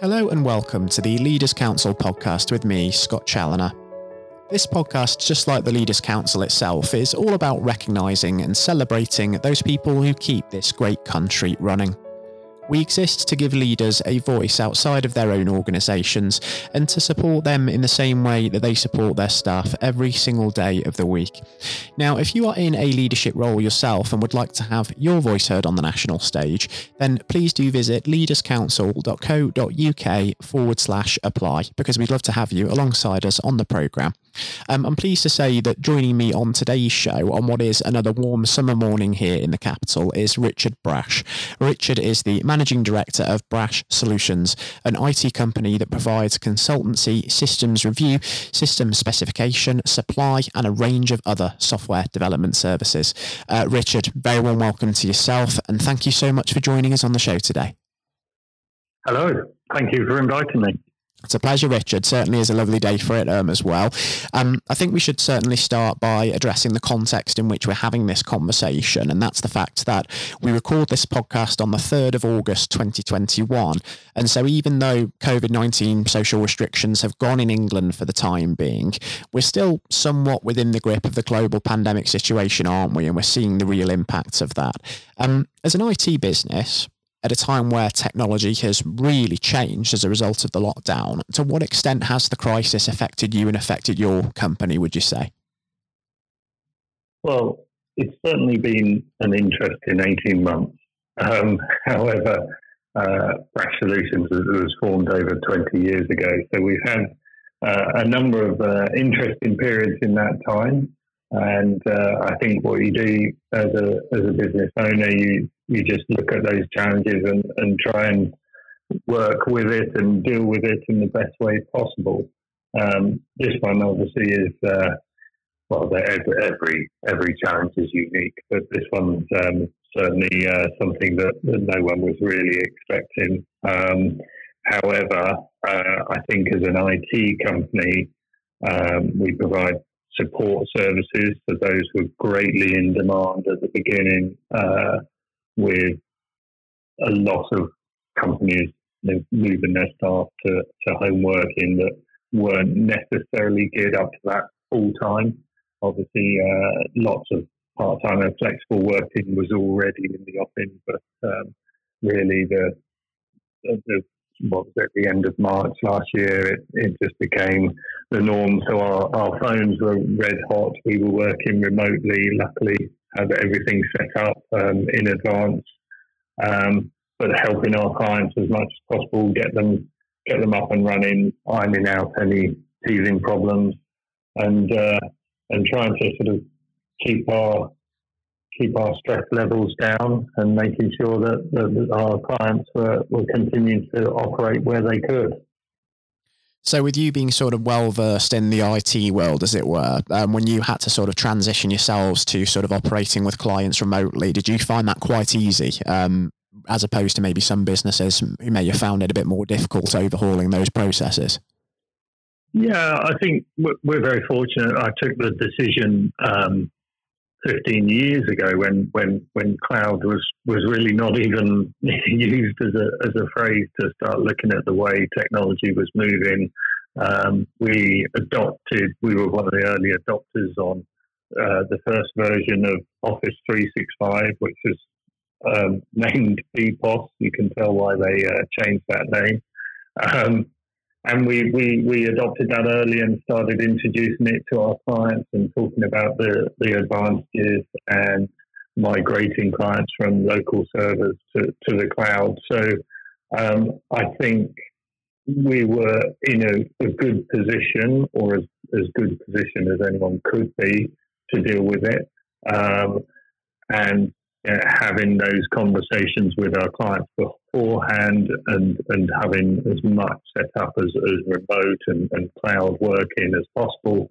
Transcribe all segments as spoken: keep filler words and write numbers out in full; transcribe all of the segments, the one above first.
Hello and welcome to the Leaders' Council podcast with me, Scott Chaloner. This podcast, just like the Leaders' Council itself, is all about recognising and celebrating those people who keep this great country running. We exist to give leaders a voice outside of their own organisations and to support them in the same way that they support their staff every single day of the week. Now, if you are in a leadership role yourself and would like to have your voice heard on the national stage, then please do visit leaders council dot co dot uk forward slash apply, because we'd love to have you alongside us on the programme. Um, I'm pleased to say that joining me on today's show on what is another warm summer morning here in the capital is Richard Brash. Richard is the Managing Director of Brash Solutions, an I T company that provides consultancy, systems review, system specification, supply and a range of other software development services. Uh, Richard, very warm welcome to yourself and thank you so much for joining us on the show today. Hello, thank you for inviting me. It's a pleasure, Richard. Certainly is a lovely day for it um, as well. Um, I think we should certainly start by addressing the context in which we're having this conversation, and that's the fact that we record this podcast on the third of August twenty twenty-one. And so even though covid nineteen social restrictions have gone in England for the time being, we're still somewhat within the grip of the global pandemic situation, aren't we? And we're seeing the real impacts of that. Um, as an I T business, at a time where technology has really changed as a result of the lockdown, to what extent has the crisis affected you and affected your company, would you say? Well, it's certainly been an interesting eighteen months. Um, however, uh, Brash Solutions was formed over twenty years ago. So we've had uh, a number of uh, interesting periods in that time. And uh, I think what you do as a as a business owner, you, you just look at those challenges and, and try and work with it and deal with it in the best way possible. Um, this one obviously is, uh, well, every, every every challenge is unique, but this one's um, certainly uh, something that, that no one was really expecting. Um, however, uh, I think as an I T company, um, we provide support services for those who were greatly in demand at the beginning, uh, with a lot of companies moving their staff to, to home working that weren't necessarily geared up to that full time. Obviously, uh, lots of part time and flexible working was already in the offing, but um, really, the, the what was it, the end of March last year, it, it just became the norm. So our, our phones were red hot. We were working remotely, luckily had everything set up um, in advance, um, but helping our clients as much as possible, get them get them up and running, ironing out any teething problems, and uh, and trying to sort of keep our keep our stress levels down and making sure that, that our clients were, were continuing to operate where they could. So with you being sort of well-versed in the I T world, as it were, um, when you had to sort of transition yourselves to sort of operating with clients remotely, did you find that quite easy, um, as opposed to maybe some businesses who may have found it a bit more difficult overhauling those processes? Yeah, I think we're very fortunate. I took the decision um, fifteen years ago when, when, when cloud was, was really not even used as a, as a phrase, to start looking at the way technology was moving. Um, we adopted, we were one of the early adopters on uh, the first version of Office three sixty-five, which was um, named E P O S. You can tell why they uh, changed that name. Um, And we, we, we adopted that early and started introducing it to our clients and talking about the, the advantages and migrating clients from local servers to, to the cloud. So um, I think we were in a, a good position, or as, as good position as anyone could be, to deal with it. Um, and Uh, having those conversations with our clients beforehand and, and having as much set up as, as remote and, and cloud working as possible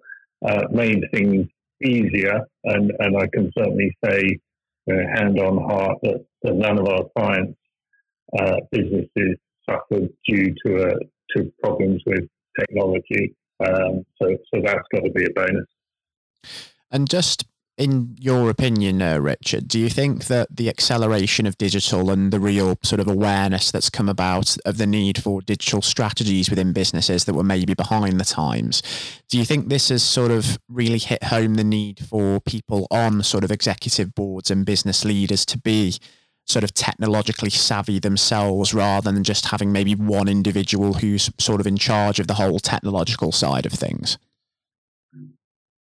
uh, made things easier. And, and I can certainly say, uh, hand on heart, that, that none of our clients' uh, businesses suffered due to, uh, to problems with technology. Um, so, so that's got to be a bonus. And just In your opinion, uh, Richard, do you think that the acceleration of digital and the real sort of awareness that's come about of the need for digital strategies within businesses that were maybe behind the times, do you think this has sort of really hit home the need for people on sort of executive boards and business leaders to be sort of technologically savvy themselves rather than just having maybe one individual who's sort of in charge of the whole technological side of things?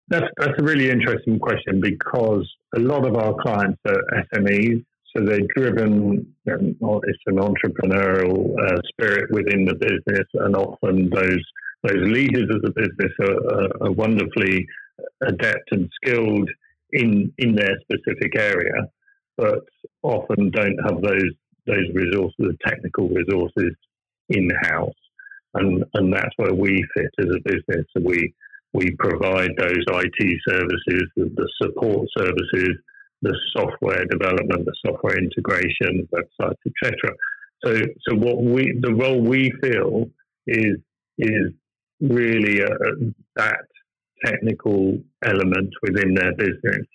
That's, that's a really interesting question, because a lot of our clients are S M Es, so they're driven, you know, it's an entrepreneurial uh, spirit within the business, and often those those leaders of the business are, are wonderfully adept and skilled in in their specific area, but often don't have those those resources, the technical resources, in-house, and and that's where we fit as a business. So we We provide those I T services, the support services, the software development, the software integration, websites, et cetera. So, so what we, the role we feel is is really a, that technical element within their business.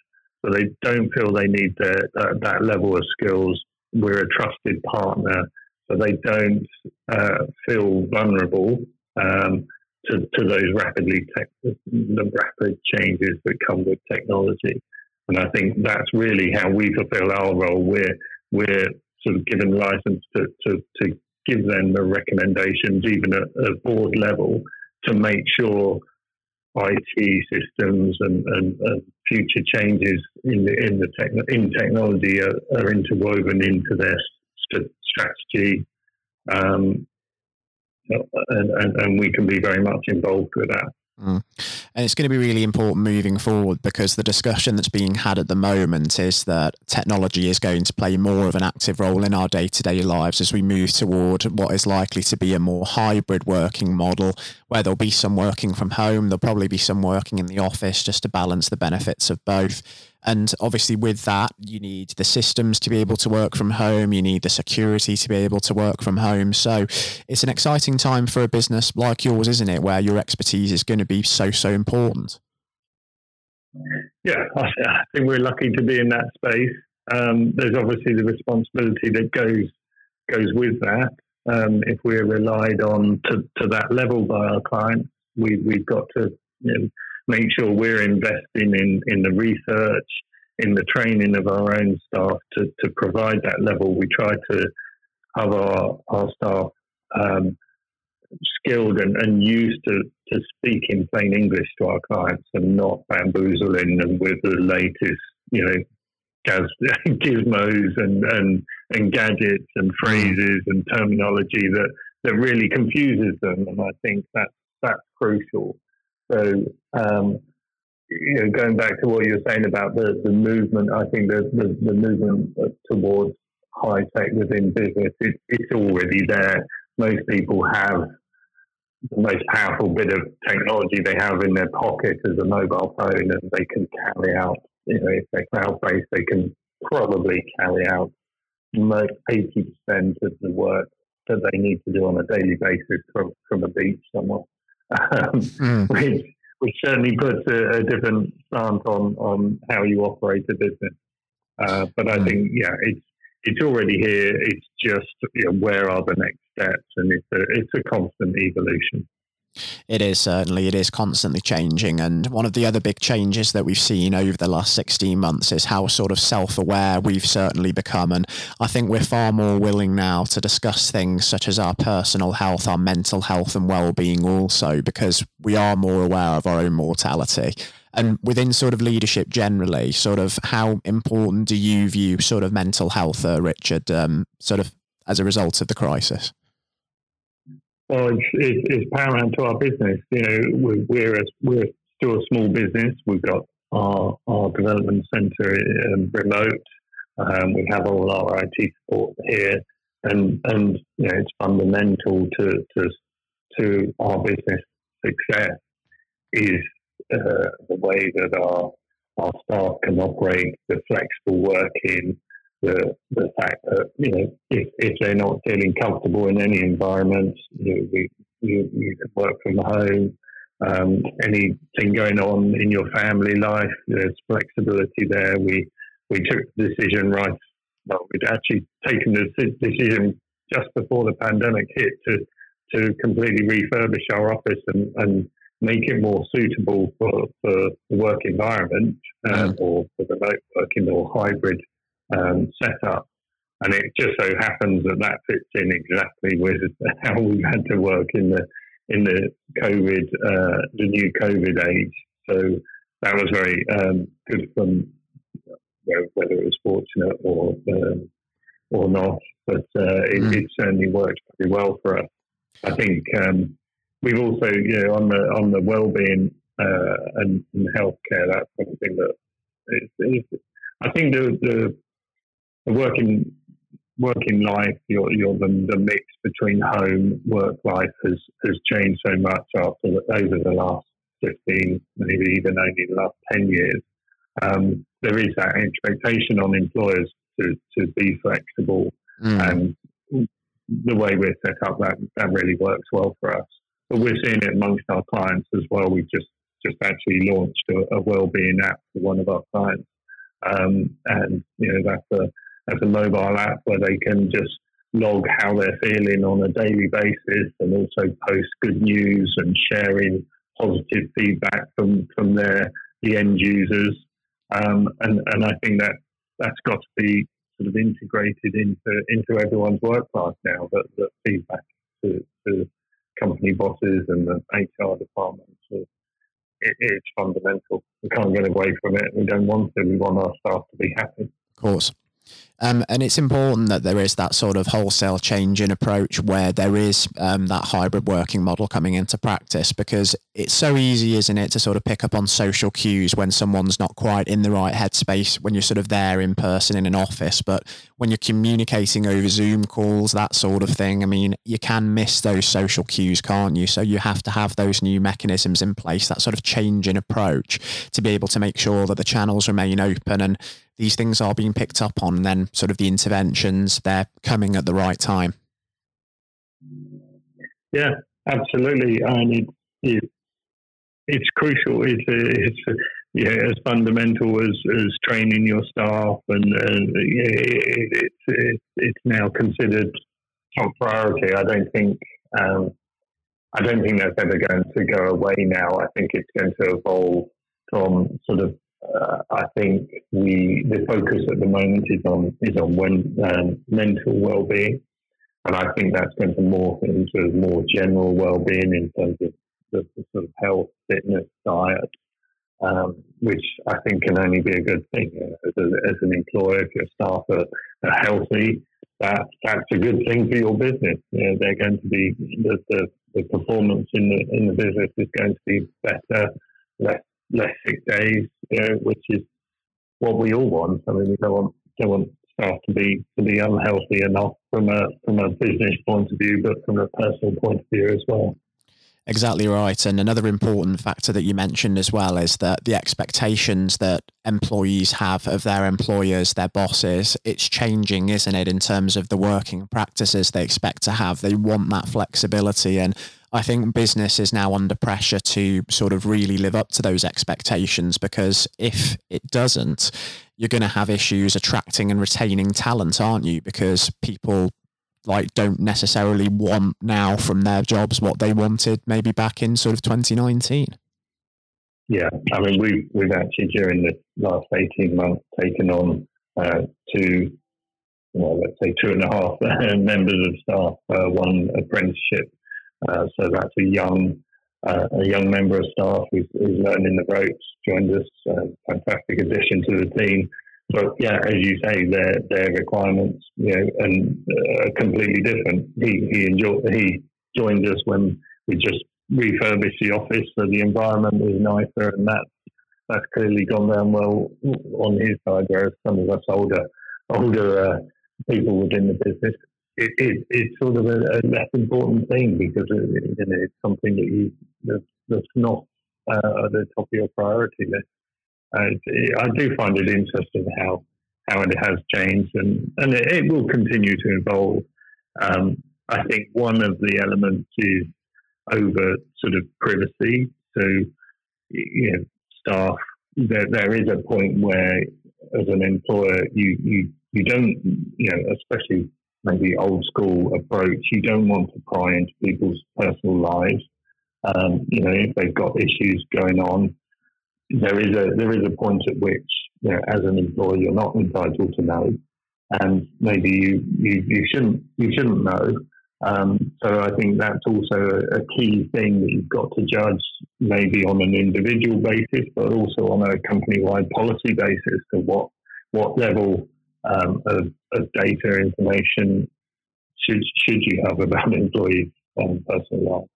So they don't feel they need the, that, that level of skills. We're a trusted partner, so they don't uh, feel vulnerable. Um, To, to those rapidly tech, the rapid changes that come with technology. And I think that's really how we fulfill our role. We're, we're sort of given license to, to, to give them the recommendations, even at a board level, to make sure I T systems and, and, and future changes in the, in the tech, in technology are, are interwoven into their st- strategy. Um, And, and, and we can be very much involved with that. Mm. And it's going to be really important moving forward, because the discussion that's being had at the moment is that technology is going to play more of an active role in our day-to-day lives as we move toward what is likely to be a more hybrid working model, where there'll be some working from home, there'll probably be some working in the office, just to balance the benefits of both. And obviously with that, you need the systems to be able to work from home. You need the security to be able to work from home. So it's an exciting time for a business like yours, isn't it, where your expertise is going to be so, so important? Yeah, I think we're lucky to be in that space. Um, there's obviously the responsibility that goes goes with that. Um, if we're relied on to, to that level by our clients, we, we've got to, you know, make sure we're investing in, in the research, in the training of our own staff to, to provide that level. We try to have our, our staff um, skilled and, and used to, to speak in plain English to our clients, and not bamboozling them with the latest, you know, gaz- gizmos and, and, and gadgets and phrases and terminology that, that really confuses them. And I think that, that's crucial. So, um, you know, going back to what you were saying about the, the movement, I think the, the, the movement towards high tech within business, it, it's already there. Most people have the most powerful bit of technology they have in their pocket as a mobile phone, and they can carry out, you know, if they're cloud-based, they can probably carry out most eighty percent of the work that they need to do on a daily basis from, from a beach somewhere. Um, mm. which, which certainly puts a, a different slant on, on how you operate a business. Uh, but I mm. think, yeah, it's it's already here. It's just, you know, where are the next steps? And it's a, it's a constant evolution. It is certainly, it is constantly changing. And one of the other big changes that we've seen over the last sixteen months is how sort of self-aware we've certainly become. And I think we're far more willing now to discuss things such as our personal health, our mental health and well-being also, because we are more aware of our own mortality. And within sort of leadership generally, sort of how important do you view sort of mental health, uh, Richard, um, sort of as a result of the crisis? Well, it's, it's, it's paramount to our business. You know, we're we're, a, we're still a small business. We've got our our development centre um, remote. Um, we have all our I T support here, and and you know, it's fundamental to to to our business success is uh, the way that our our staff can operate, the flexible working. The, the fact that, you know, if, if they're not feeling comfortable in any environment, you know, we, you, you can work from home. um, anything going on in your family life, there's flexibility there. We we took the decision right. Well, we'd actually taken the decision just before the pandemic hit to to completely refurbish our office and, and make it more suitable for, for the work environment um, mm. or for remote working or hybrid um, setup. And it just so happens that that fits in exactly with how we've had to work in the in the COVID, uh, the new COVID age. So that was very um, good from whether it was fortunate or um, or not, but uh, it, mm. it certainly worked pretty well for us. I think um, we've also, you know, on the on the wellbeing uh, and, and healthcare, that's something that it's, it's, I think the, the the working working life, your your the, the mix between home work life has, has changed so much after over the last fifteen, maybe even only the last ten years. Um, there is that expectation on employers to, to be flexible, mm. and the way we're set up, that, that really works well for us. But we're seeing it amongst our clients as well. We've just, just actually launched a, a wellbeing app for one of our clients, um, and you know that's a that's a mobile app where they can just log how they're feeling on a daily basis, and also post good news and sharing positive feedback from from their the end users. Um, and, and I think that that's got to be sort of integrated into into everyone's work life now, that, that feedback to, to company bosses and the H R departments, it, it's fundamental. We can't get away from it. We don't want to. We want our staff to be happy. Of course. Um, and it's important that there is that sort of wholesale change in approach where there is um, that hybrid working model coming into practice, because it's so easy, isn't it, to sort of pick up on social cues when someone's not quite in the right headspace, when you're sort of there in person in an office. But when you're communicating over Zoom calls, that sort of thing, I mean, you can miss those social cues, can't you? So you have to have those new mechanisms in place, that sort of change in approach, to be able to make sure that the channels remain open and these things are being picked up on, and then sort of the interventions, they're coming at the right time. Yeah, absolutely. And it, it, it's crucial. It, it's yeah, as fundamental as, as training your staff, and uh, it, it, it, it's now considered top priority. I don't think um, I don't think that's ever going to go away now. I think it's going to evolve from sort of Uh, I think we the focus at the moment is on is on when, um, mental well-being, and I think that's going to morph into more general well-being in terms of the, the sort of health, fitness, diet, um, which I think can only be a good thing as, a, as an employer. If your staff are, are healthy, that that's a good thing for your business. You know, they're going to be the, the the performance in the in the business is going to be better, less. less sick days, you know, which is what we all want. I mean, we don't want don't want staff to be to be unhealthy enough from a from a business point of view, but from a personal point of view as well. Exactly right. And another important factor that you mentioned as well is that the expectations that employees have of their employers, their bosses, it's changing, isn't it, in terms of the working practices they expect to have. They want that flexibility, and I think business is now under pressure to sort of really live up to those expectations, because if it doesn't, you're going to have issues attracting and retaining talent, aren't you? Because people like don't necessarily want now from their jobs what they wanted maybe back in sort of twenty nineteen. Yeah, I mean, we've, we've actually during the last eighteen months taken on uh, two, well, let's say two and a half members of staff, uh, one apprenticeship. Uh, so that's a young, uh, a young member of staff who's, who's learning the ropes. Joined us, uh, fantastic addition to the team. But yeah, as you say, their their requirements, you know, and uh, completely different. He he enjoyed, he joined us when we just refurbished the office, so the environment was nicer, and that that's clearly gone down well on his side. Whereas some of us older older uh, people within the business. It, it, it's sort of a, a less important thing, because it, it, it's something that you that's, that's not uh, at the top of your priority list. Uh, it, it, I do find it interesting how how it has changed, and, and it, it will continue to evolve. Um, I think one of the elements is over sort of privacy. to, you know, staff, there there is a point where, as an employer, you you you don't, you know, especially maybe old school approach, you don't want to pry into people's personal lives. Um, you know, if they've got issues going on, there is a there is a point at which, you know, as an employer, you're not entitled to know, and maybe you you, you shouldn't you shouldn't know. Um, so I think that's also a, a key thing that you've got to judge, maybe on an individual basis, but also on a company-wide policy basis, to what what level um, of, of data information should should you have about employees' um, personal life.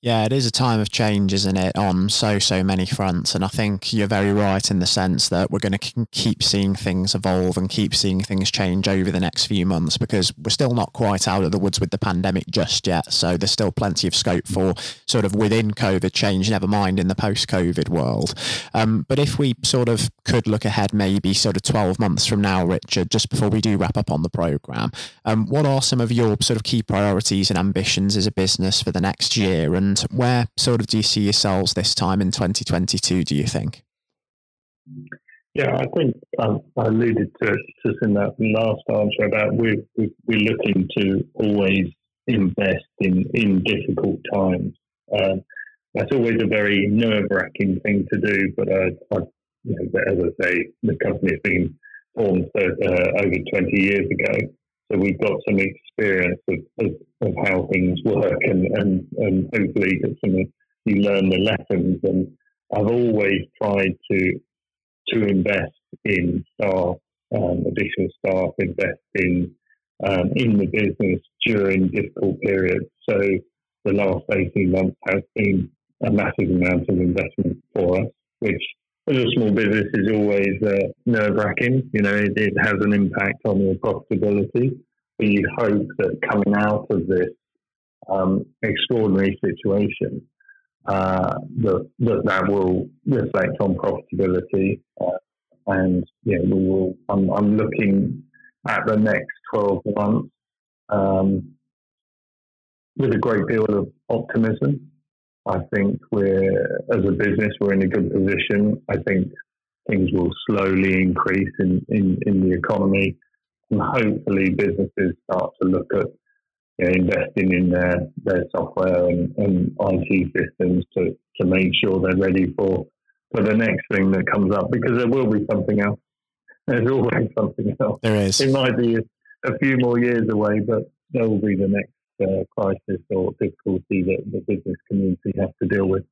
Yeah, it is a time of change, isn't it, on so, so many fronts. And I think you're very right in the sense that we're going to keep seeing things evolve and keep seeing things change over the next few months, because we're still not quite out of the woods with the pandemic just yet. So there's still plenty of scope for sort of within COVID change, never mind in the post-COVID world. Um, but if we sort of could look ahead, maybe sort of twelve months from now, Richard, just before we do wrap up on the programme, um, what are some of your sort of key priorities and ambitions as a business for the next year? And where sort of do you see yourselves this time in twenty twenty-two, do you think? Yeah, I think um, I alluded to it in that last answer about we're, we're looking to always invest in, in difficult times. Uh, that's always a very nerve-wracking thing to do, but uh, I, you know, as I say, the company has been formed uh, over twenty years ago. So we've got some experience of, of, of how things work, and, and, and hopefully that some of you learn the lessons. And I've always tried to to invest in staff, um, additional staff, invest in um, in the business during difficult periods. So the last eighteen months has been a massive amount of investment for us, which as a small business is always uh, nerve-wracking. You know, it, it has an impact on your profitability. But you hope that coming out of this um, extraordinary situation, uh, that, that that will reflect on profitability. Uh, and yeah, we will. I'm, I'm looking at the next twelve months um, with a great deal of optimism. I think we're, as a business, we're in a good position. I think things will slowly increase in, in, in the economy, and hopefully businesses start to look at, you know, investing in their, their software and, and I T systems to, to make sure they're ready for, for the next thing that comes up, because there will be something else. There's always something else. There is. It might be a, a few more years away, but there will be the next Uh, crisis or difficulty that the business community has to deal with.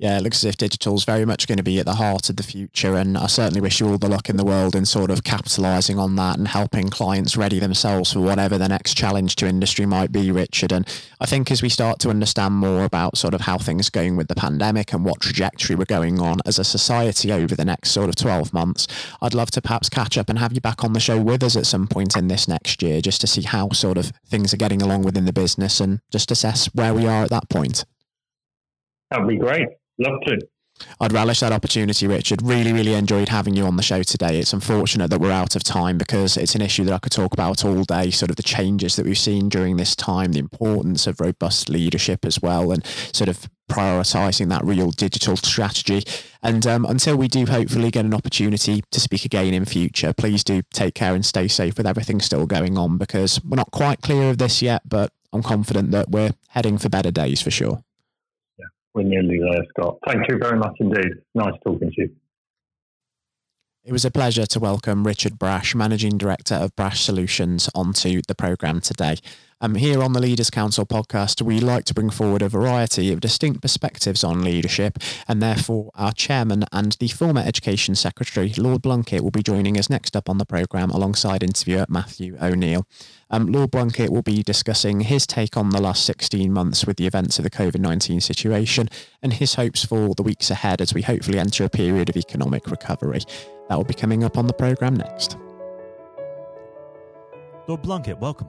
Yeah, it looks as if digital is very much going to be at the heart of the future, and I certainly wish you all the luck in the world in sort of capitalising on that and helping clients ready themselves for whatever the next challenge to industry might be, Richard. And I think as we start to understand more about sort of how things are going with the pandemic and what trajectory we're going on as a society over the next sort of twelve months, I'd love to perhaps catch up and have you back on the show with us at some point in this next year, just to see how sort of things are getting along within the business and just assess where we are at that point. That'd be great. Love to. I'd relish that opportunity, Richard. Really, really enjoyed having you on the show today. It's unfortunate that we're out of time, because it's an issue that I could talk about all day, sort of the changes that we've seen during this time, the importance of robust leadership as well, and sort of prioritising that real digital strategy. And um, until we do hopefully get an opportunity to speak again in future, please do take care and stay safe with everything still going on, because we're not quite clear of this yet, but I'm confident that we're heading for better days for sure. We're nearly there, Scott. Thank you very much indeed. Nice talking to you. It was a pleasure to welcome Richard Brash, Managing Director of Brash Solutions, onto the programme today. Um, here on the Leaders' Council podcast, we like to bring forward a variety of distinct perspectives on leadership, and therefore our chairman and the former Education Secretary, Lord Blunkett, will be joining us next up on the programme alongside interviewer Matthew O'Neill. Um, Lord Blunkett will be discussing his take on the last sixteen months with the events of the COVID nineteen situation and his hopes for the weeks ahead as we hopefully enter a period of economic recovery. That will be coming up on the programme next. Lord Blunkett, welcome.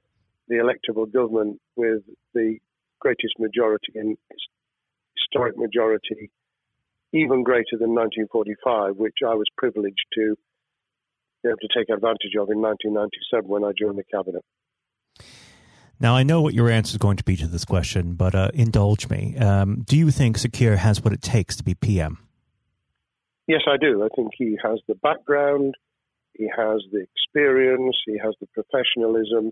the electable government with the greatest majority and historic majority, even greater than nineteen forty-five, which I was privileged to be able to take advantage of in nineteen ninety-seven when I joined the Cabinet. Now, I know what your answer is going to be to this question, but uh, indulge me. Um, do you think Keir has what it takes to be P M? Yes, I do. I think he has the background, he has the experience, he has the professionalism,